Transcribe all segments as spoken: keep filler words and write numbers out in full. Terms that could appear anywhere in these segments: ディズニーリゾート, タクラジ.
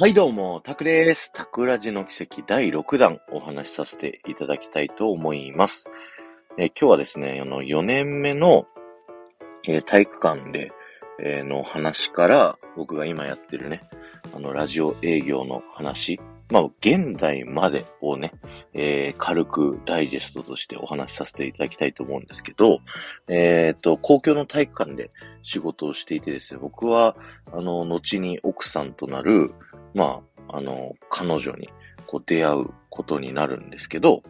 はいどうも、タクです。タクラジの奇跡だいろくだんお話しさせていただきたいと思います。えー、今日はですね、あのよねんめの、えー、体育館で、えー、の話から僕が今やってるね、あのラジオ営業の話、まあ現代までをね、えー、軽くダイジェストとしてお話しさせていただきたいと思うんですけど、えっと公共の体育館で仕事をしていてですね、僕はあの後に奥さんとなるまあ、あの、彼女にこう出会うことになるんですけど、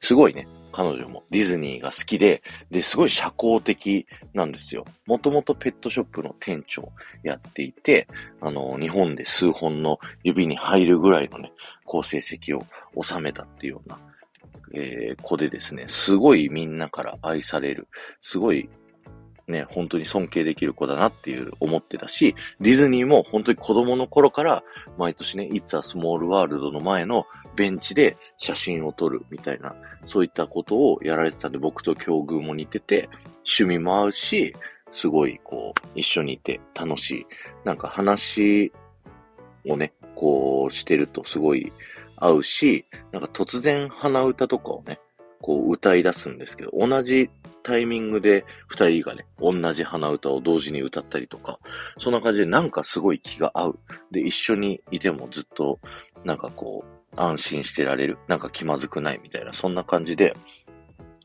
すごいね、彼女もディズニーが好きで、で、すごい社交的なんですよ。もともとペットショップの店長やっていて、あの、日本で数本の指に入るぐらいのね、好成績を収めたっていうような、えー、子でですね、すごいみんなから愛される、すごい、ね、本当に尊敬できる子だなっていう思ってたし、ディズニーも本当に子供の頃から毎年ね、It's a Small World の前のベンチで写真を撮るみたいな、そういったことをやられてたんで、僕と境遇も似てて、趣味も合うし、すごいこう、一緒にいて楽しい。なんか話をね、こうしてるとすごい合うし、なんか突然鼻歌とかをね、こう歌い出すんですけど、同じタイミングで二人がね、同じ鼻歌を同時に歌ったりとか、そんな感じでなんかすごい気が合う。で、一緒にいてもずっと、なんかこう、安心してられる。なんか気まずくないみたいな、そんな感じで、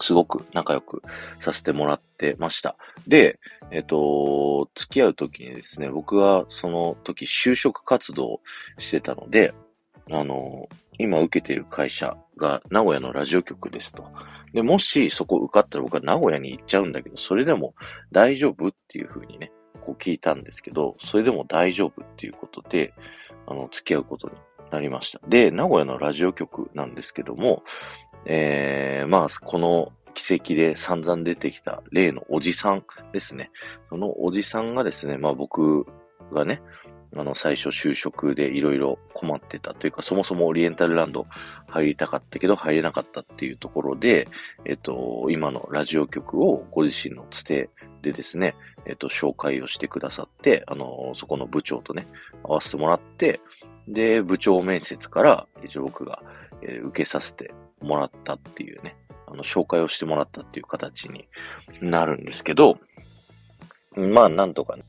すごく仲良くさせてもらってました。で、えっと、付き合う時にですね、僕はその時就職活動してたので、あの、今受けている会社が名古屋のラジオ局ですと。で、もしそこ受かったら僕は名古屋に行っちゃうんだけど、それでも大丈夫っていう風にね、こう聞いたんですけど、それでも大丈夫っていうことで、あの、付き合うことになりました。で、名古屋のラジオ局なんですけども、えー、まあ、この奇跡で散々出てきた例のおじさんですね。そのおじさんがですね、まあ僕がね、あの、最初就職でいろいろ困ってたというか、そもそもオリエンタルランド入りたかったけど入れなかったっていうところで、えっと、今のラジオ局をご自身のつてでですね、えっと、紹介をしてくださって、あの、そこの部長とね、会わせてもらって、で、部長面接から一応僕が、えー、受けさせてもらったっていうね、あの、紹介をしてもらったっていう形になるんですけど、まあ、なんとかね、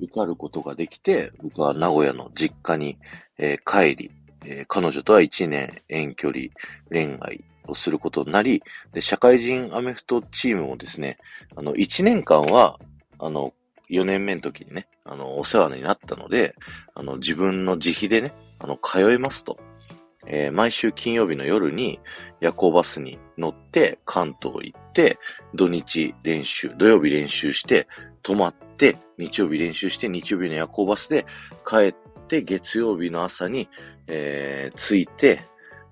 受かることができて、僕は名古屋の実家に、えー、帰り、えー、彼女とは一年遠距離恋愛をすることになり、で、社会人アメフトチームもですね、あの、一年間は、あの、よねんめの時にね、あの、お世話になったので、あの、自分の自費でね、あの、通えますと。えー、毎週金曜日の夜に夜行バスに乗って関東行って、土日練習、土曜日練習して、泊まって、日曜日練習して、日曜日の夜行バスで帰って、月曜日の朝に、えー、着いて、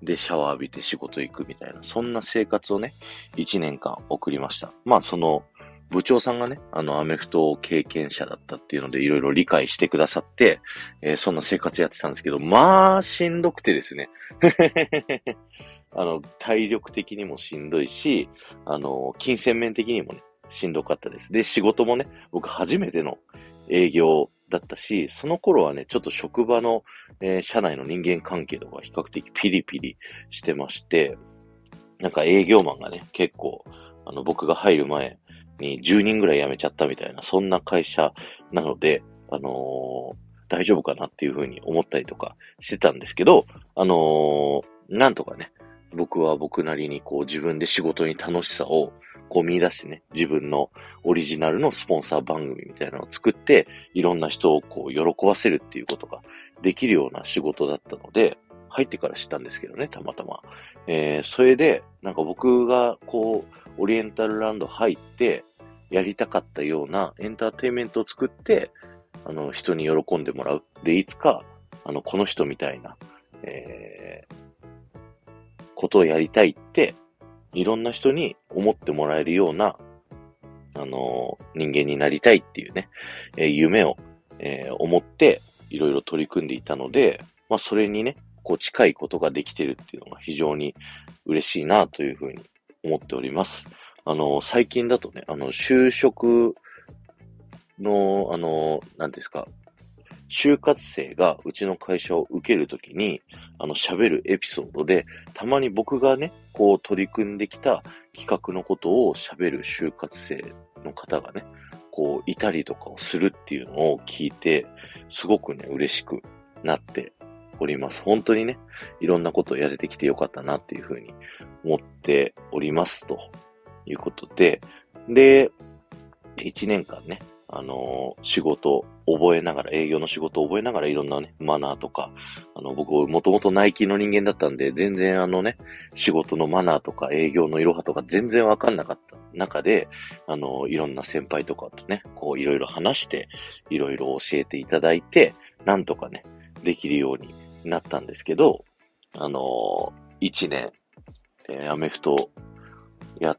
で、シャワー浴びて仕事行くみたいな、そんな生活をね、一年間送りました。まあ、その、部長さんがね、あの、アメフト経験者だったっていうので、いろいろ理解してくださって、えー、そんな生活やってたんですけど、まあ、しんどくてですね。あの、体力的にもしんどいし、あの、金銭面的にもね、しんどかったです。で、仕事もね、僕初めての営業だったし、その頃はね、ちょっと職場の、えー、社内の人間関係とか比較的ピリピリしてまして、なんか営業マンがね、結構、あの、僕が入る前、に十人ぐらい辞めちゃったみたいな、そんな会社なので、あのー、大丈夫かなっていうふうに思ったりとかしてたんですけど、あのー、なんとかね、僕は僕なりにこう自分で仕事に楽しさをこう見出してね、自分のオリジナルのスポンサー番組みたいなのを作って、いろんな人をこう喜ばせるっていうことができるような仕事だったので、入ってから知ったんですけどね、たまたま。えー、それで、なんか僕がこう、オリエンタルランド入って、やりたかったようなエンターテインメントを作って、あの、人に喜んでもらう。で、いつか、あの、この人みたいな、えー、ことをやりたいって、いろんな人に思ってもらえるような、あの、人間になりたいっていうね、えー、夢を、えー、思って、いろいろ取り組んでいたので、まあ、それにね、こう近いことができてるっていうのが非常に嬉しいなというふうに思っております。あの、最近だとね、あの、就職の、あの、何ですか、就活生がうちの会社を受けるときに、あの、喋るエピソードで、たまに僕がね、こう取り組んできた企画のことを喋る就活生の方がね、こういたりとかをするっていうのを聞いて、すごくね、嬉しくなっております。本当にね、いろんなことをやれてきてよかったなっていうふうに思っておりますということで、で、いちねんかんね、あの、仕事を覚えながら、営業の仕事を覚えながらいろんなね、マナーとか、あの、僕、もともと内勤の人間だったんで、全然あのね、仕事のマナーとか営業のいろはとか全然わかんなかった中で、あの、いろんな先輩とかとね、こういろいろ話して、いろいろ教えていただいて、なんとかね、できるようになったんですけど、あの、一年、えー、アメフトやっ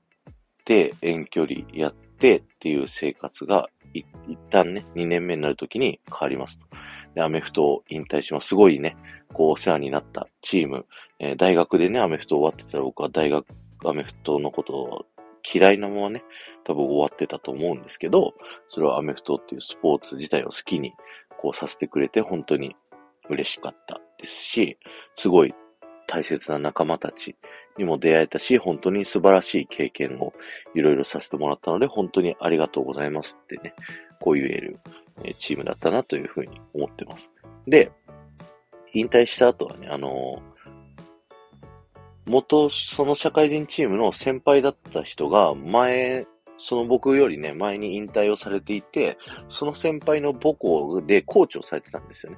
て、遠距離やってっていう生活が、一旦ね、にねんめになるときに変わりますと。で、アメフトを引退します。すごいね、こうお世話になったチーム、えー、大学でね、アメフト終わってたら僕は大学、アメフトのことを嫌いなままね、多分終わってたと思うんですけど、それはアメフトっていうスポーツ自体を好きにこうさせてくれて本当に嬉しかったですし、すごい大切な仲間たちにも出会えたし、本当に素晴らしい経験をいろいろさせてもらったので、本当にありがとうございますってね、こう言えるチームだったなというふうに思ってます。で、引退した後はね、あの、元、その社会人チームの先輩だった人が前、その僕よりね、前に引退をされていて、その先輩の母校でコーチをされてたんですよね。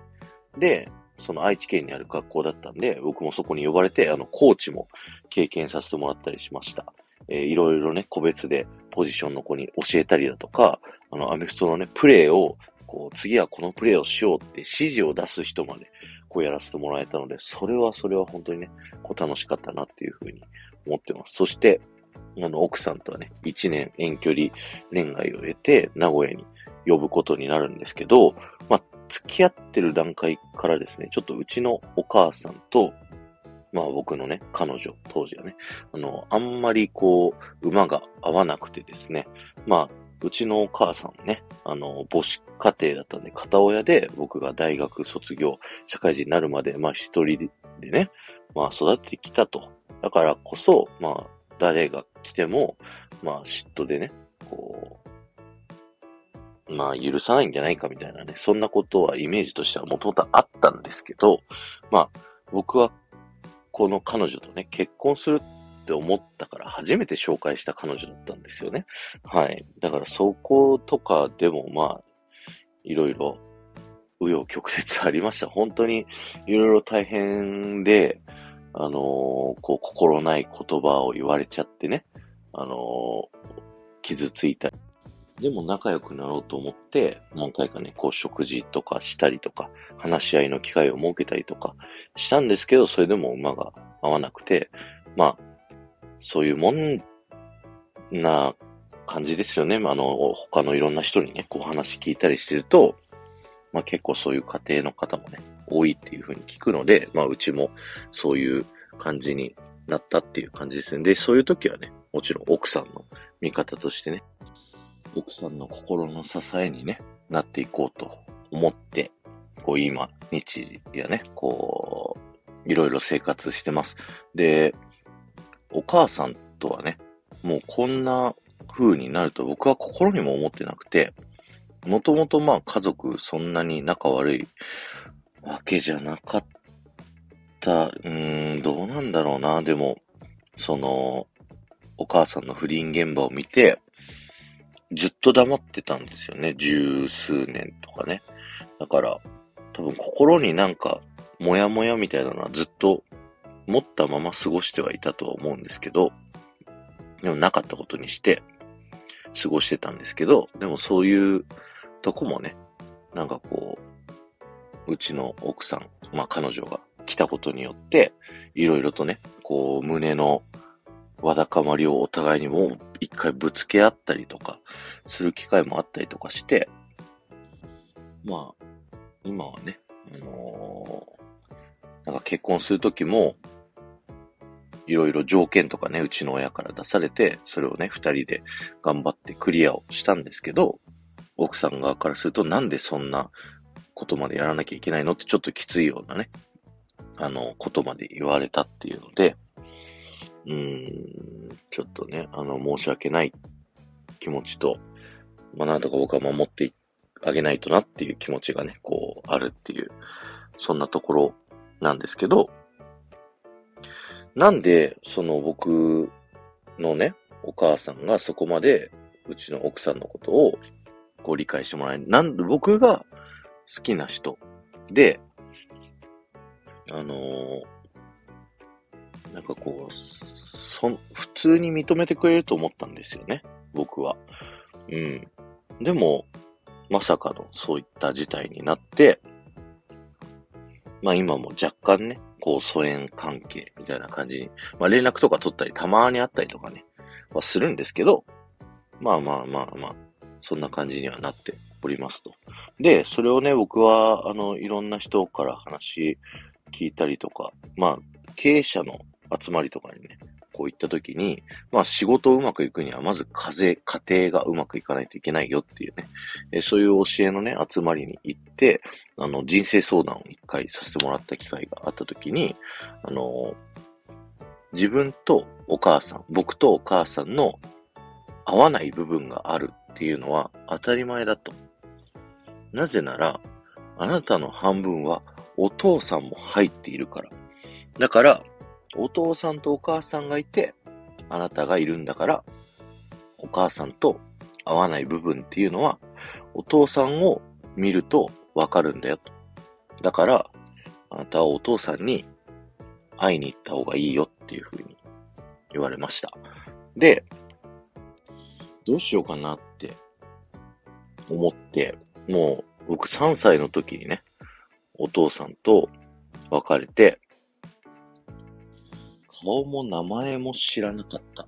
で、その愛知県にある学校だったんで、僕もそこに呼ばれて、あの、コーチも経験させてもらったりしました。えー、いろいろね、個別でポジションの子に教えたりだとか、あの、アメフトのね、プレーを、こう、次はこのプレーをしようって指示を出す人まで、こうやらせてもらえたので、それはそれは本当にね、こう楽しかったなっていうふうに思ってます。そして、あの、奥さんとはね、一年遠距離恋愛を得て、名古屋に呼ぶことになるんですけど、まあ、付き合ってる段階からですね、ちょっとうちのお母さんと、まあ僕のね、彼女、当時はね、あの、あんまりこう、馬が合わなくてですね、まあ、うちのお母さんね、あの、母子家庭だったんで、片親で僕が大学卒業、社会人になるまで、まあ一人でね、まあ育ってきたと。だからこそ、まあ、誰が来ても、まあ嫉妬でね、こう、まあ許さないんじゃないかみたいなね、そんなことはイメージとしてはもともとあったんですけど、まあ僕はこの彼女とね、結婚するって思ったから初めて紹介した彼女だったんですよね。はい。だからそことかでもまあ、いろいろ紆余曲折ありました。本当にいろいろ大変で、あのー、こう心ない言葉を言われちゃってね、あのー、傷ついたり。でも仲良くなろうと思って何回かね、こう食事とかしたりとか話し合いの機会を設けたりとかしたんですけど、それでも馬が合わなくて、まあ、そういうもんな感じですよね。あの、他のいろんな人にね、こう話聞いたりしてると、まあ結構そういう家庭の方もね、多いっていうふうに聞くので、まあうちもそういう感じになったっていう感じですね。で、そういう時はね、もちろん奥さんの味方としてね、奥さんの心の支えに、ね、なっていこうと思って、こう今、日夜ね、こう、いろいろ生活してます。で、お母さんとはね、もうこんな風になると僕は心にも思ってなくて、もともとまあ家族そんなに仲悪いわけじゃなかった。うーん、どうなんだろうな。でも、その、お母さんの不倫現場を見て、ずっと黙ってたんですよね。十数年とかね。だから、多分心になんか、もやもやみたいなのはずっと持ったまま過ごしてはいたとは思うんですけど、でもなかったことにして過ごしてたんですけど、でもそういうとこもね、なんかこう、うちの奥さん、まあ彼女が来たことによって、いろいろとね、こう胸のわだかまりをお互いにもう一回ぶつけ合ったりとかする機会もあったりとかして、まあ、今はね、あのー、なんか結婚するときも、いろいろ条件とかね、うちの親から出されて、それをね、二人で頑張ってクリアをしたんですけど、奥さん側からするとなんでそんなことまでやらなきゃいけないのってちょっときついようなね、あの、ことまで言われたっていうので、うーん、ちょっとね、あの、申し訳ない気持ちと、まあ、なんとか僕は守ってあげないとなっていう気持ちがね、こう、あるっていう、そんなところなんですけど、なんで、その僕のね、お母さんがそこまで、うちの奥さんのことを、こう理解してもらえない。なんで僕が好きな人で、あのー、なんかこう、そ、普通に認めてくれると思ったんですよね、僕は。うん。でも、まさかのそういった事態になって、まあ今も若干ね、こう疎遠関係みたいな感じに、まあ連絡とか取ったり、たまーに会ったりとかね、はするんですけど、まあまあまあまあ、そんな感じにはなっておりますと。で、それをね、僕は、あの、いろんな人から話聞いたりとか、まあ、経営者の集まりとかにね、こう行った時に、まあ仕事をうまくいくには、まず家庭がうまくいかないといけないよっていうね、えそういう教えのね、集まりに行って、あの、人生相談を一回させてもらった機会があった時に、あの、自分とお母さん、僕とお母さんの合わない部分があるっていうのは当たり前だと。なぜなら、あなたの半分はお父さんも入っているから。だから、お父さんとお母さんがいて、あなたがいるんだから、お母さんと合わない部分っていうのは、お父さんを見るとわかるんだよと。だから、あなたはお父さんに会いに行った方がいいよっていうふうに言われました。で、どうしようかなって思って、もう僕さんさいの時にね、お父さんと別れて、顔も名前も知らなかったん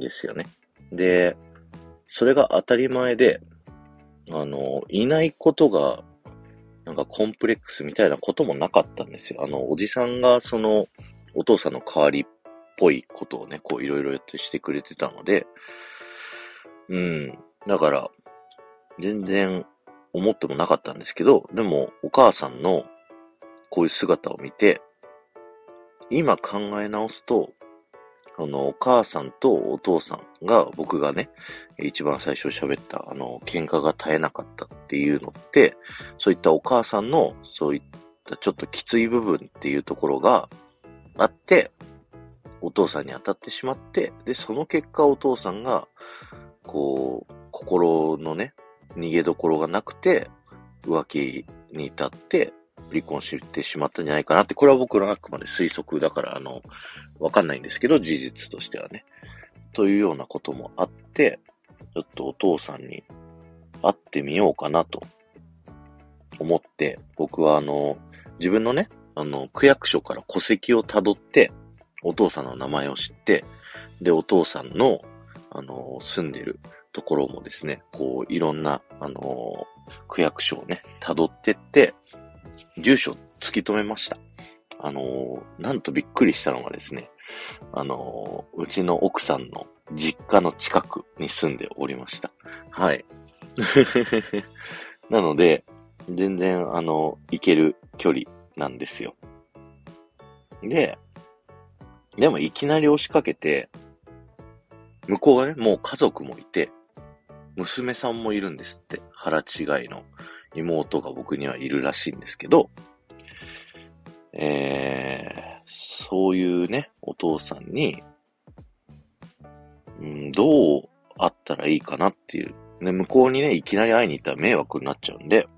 ですよね。で、それが当たり前で、あの、いないことが、なんかコンプレックスみたいなこともなかったんですよ。あの、おじさんがその、お父さんの代わりっぽいことをね、こういろいろやってしてくれてたので、うん。だから、全然思ってもなかったんですけど、でも、お母さんのこういう姿を見て、今考え直すと、あの、お母さんとお父さんが、僕がね、一番最初喋った、あの、喧嘩が絶えなかったっていうのって、そういったお母さんの、そういったちょっときつい部分っていうところがあって、お父さんに当たってしまって、で、その結果お父さんが、こう、心のね、逃げどころがなくて、浮気に至って、離婚してしまったんじゃないかなって、これは僕のあくまで推測だから、あの、わかんないんですけど、事実としてはね。というようなこともあって、ちょっとお父さんに会ってみようかなと思って、僕はあの、自分のね、あの、区役所から戸籍をたどって、お父さんの名前を知って、で、お父さんの、あの、住んでるところもですね、こう、いろんな、あの、区役所をね、辿ってって、住所を突き止めました。あの、なんとびっくりしたのがですね、あの、うちの奥さんの実家の近くに住んでおりました。はい。なので、全然、あの、行ける距離なんですよ。で、でもいきなり押しかけて、向こうがね、もう家族もいて、娘さんもいるんですって。腹違いの妹が僕にはいるらしいんですけど、えー、そういうね、お父さんに、うん、どう会ったらいいかなっていう。ね、向こうにね、いきなり会いに行ったら迷惑になっちゃうんで、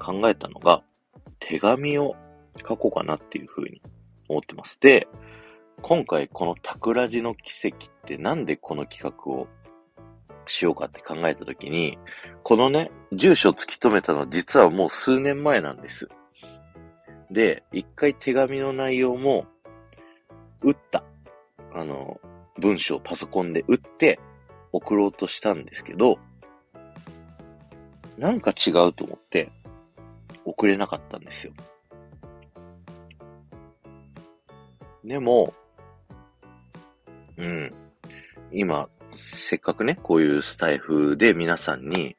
考えたのが、手紙を書こうかなっていうふうに思ってます。で、今回このタクラジの奇跡ってなんでこの企画をしようかって考えたときに、このね、住所を突き止めたのは実はもう数年前なんです。で、一回手紙の内容も、打った、あの、文章をパソコンで打って送ろうとしたんですけど、なんか違うと思って送れなかったんですよ。でも、うん。今、せっかくね、こういうスタイフで皆さんに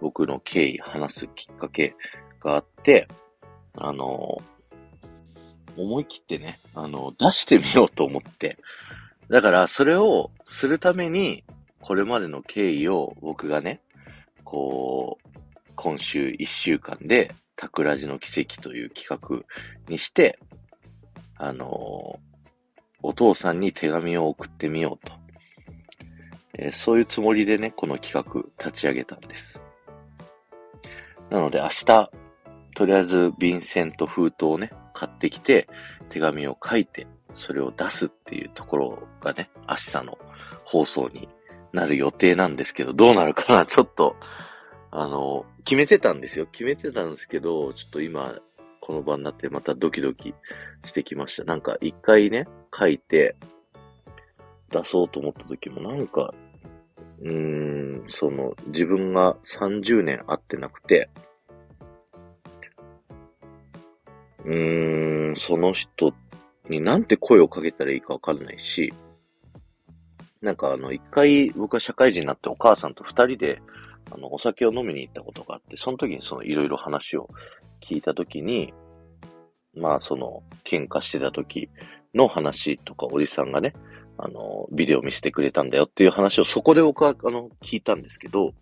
僕の経緯、話すきっかけがあって、あの、思い切ってね、あの、出してみようと思って。だから、それをするために、これまでの経緯を僕がね、こう、今週いっしゅうかんで、タクラジの奇跡という企画にして、あの、お父さんに手紙を送ってみようと。えー、そういうつもりでね、この企画立ち上げたんです。なので明日、とりあえず便箋と封筒をね、買ってきて、手紙を書いて、それを出すっていうところがね、明日の放送になる予定なんですけど、どうなるかな、ちょっと、あの、決めてたんですよ。決めてたんですけど、ちょっと今、この場になってまたドキドキしてきました。なんか一回ね、書いて、出そうと思った時もなんか、うーん、その、自分がさんじゅうねん会ってなくて、うーん、その人になんて声をかけたらいいかわかんないし、なんかあの、一回僕は社会人になってお母さんと二人で、あの、お酒を飲みに行ったことがあって、その時にその、いろいろ話を聞いた時に、まあその、喧嘩してた時の話とか、おじさんがね、あの、ビデオ見せてくれたんだよっていう話をそこで僕は、あの、聞いたんですけど、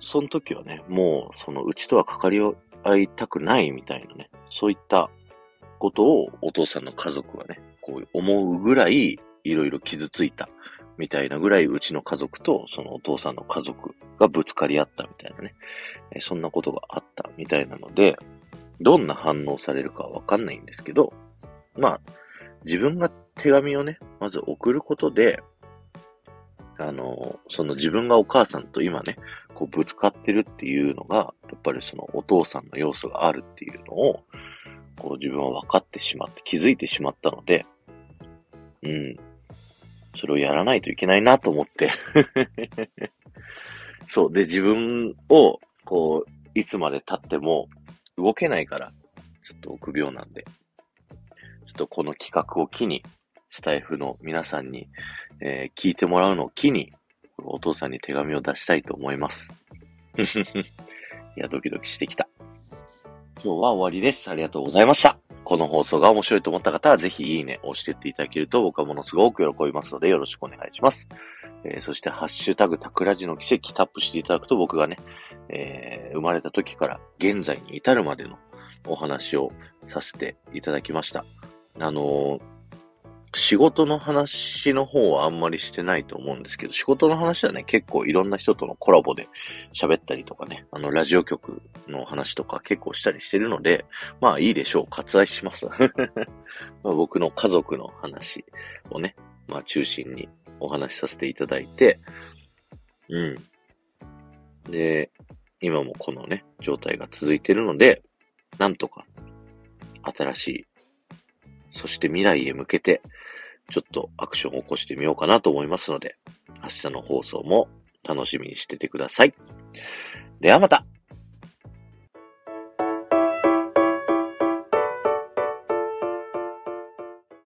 その時はね、もう、その、うちとは関わり合いたくないみたいなね、そういったことをお父さんの家族はね、こう思うぐらい、いろいろ傷ついたみたいなぐらい、うちの家族とそのお父さんの家族がぶつかり合ったみたいなね、そんなことがあったみたいなので、どんな反応されるかわかんないんですけど、まあ、自分が手紙をね、まず送ることで、あの、その自分がお母さんと今ね、こうぶつかってるっていうのが、やっぱりそのお父さんの要素があるっていうのを、こう自分は分かってしまって、気づいてしまったので、うん、それをやらないといけないなと思って。そう、で自分を、こう、いつまで経っても動けないから、ちょっと臆病なんで、ちょっとこの企画を機に、スタイフの皆さんに、えー、聞いてもらうのを機に、お父さんに手紙を出したいと思います。いや、ドキドキしてきた。今日は終わりです。ありがとうございました。この放送が面白いと思った方は、ぜひいいねを押していっていただけると、僕はものすごく喜びますので、よろしくお願いします。えー、そして、ハッシュタグ、タクラジの奇跡、タップしていただくと、僕がね、えー、生まれた時から現在に至るまでのお話をさせていただきました。あのー、仕事の話の方はあんまりしてないと思うんですけど、仕事の話はね、結構いろんな人とのコラボで喋ったりとかね、あの、ラジオ局の話とか結構したりしてるので、まあいいでしょう。割愛します。まあ僕の家族の話をね、まあ中心にお話しさせていただいて、うん。で、今もこのね、状態が続いてるので、なんとか新しい、そして未来へ向けて、ちょっとアクションを起こしてみようかなと思いますので、明日の放送も楽しみにしててください。ではまた。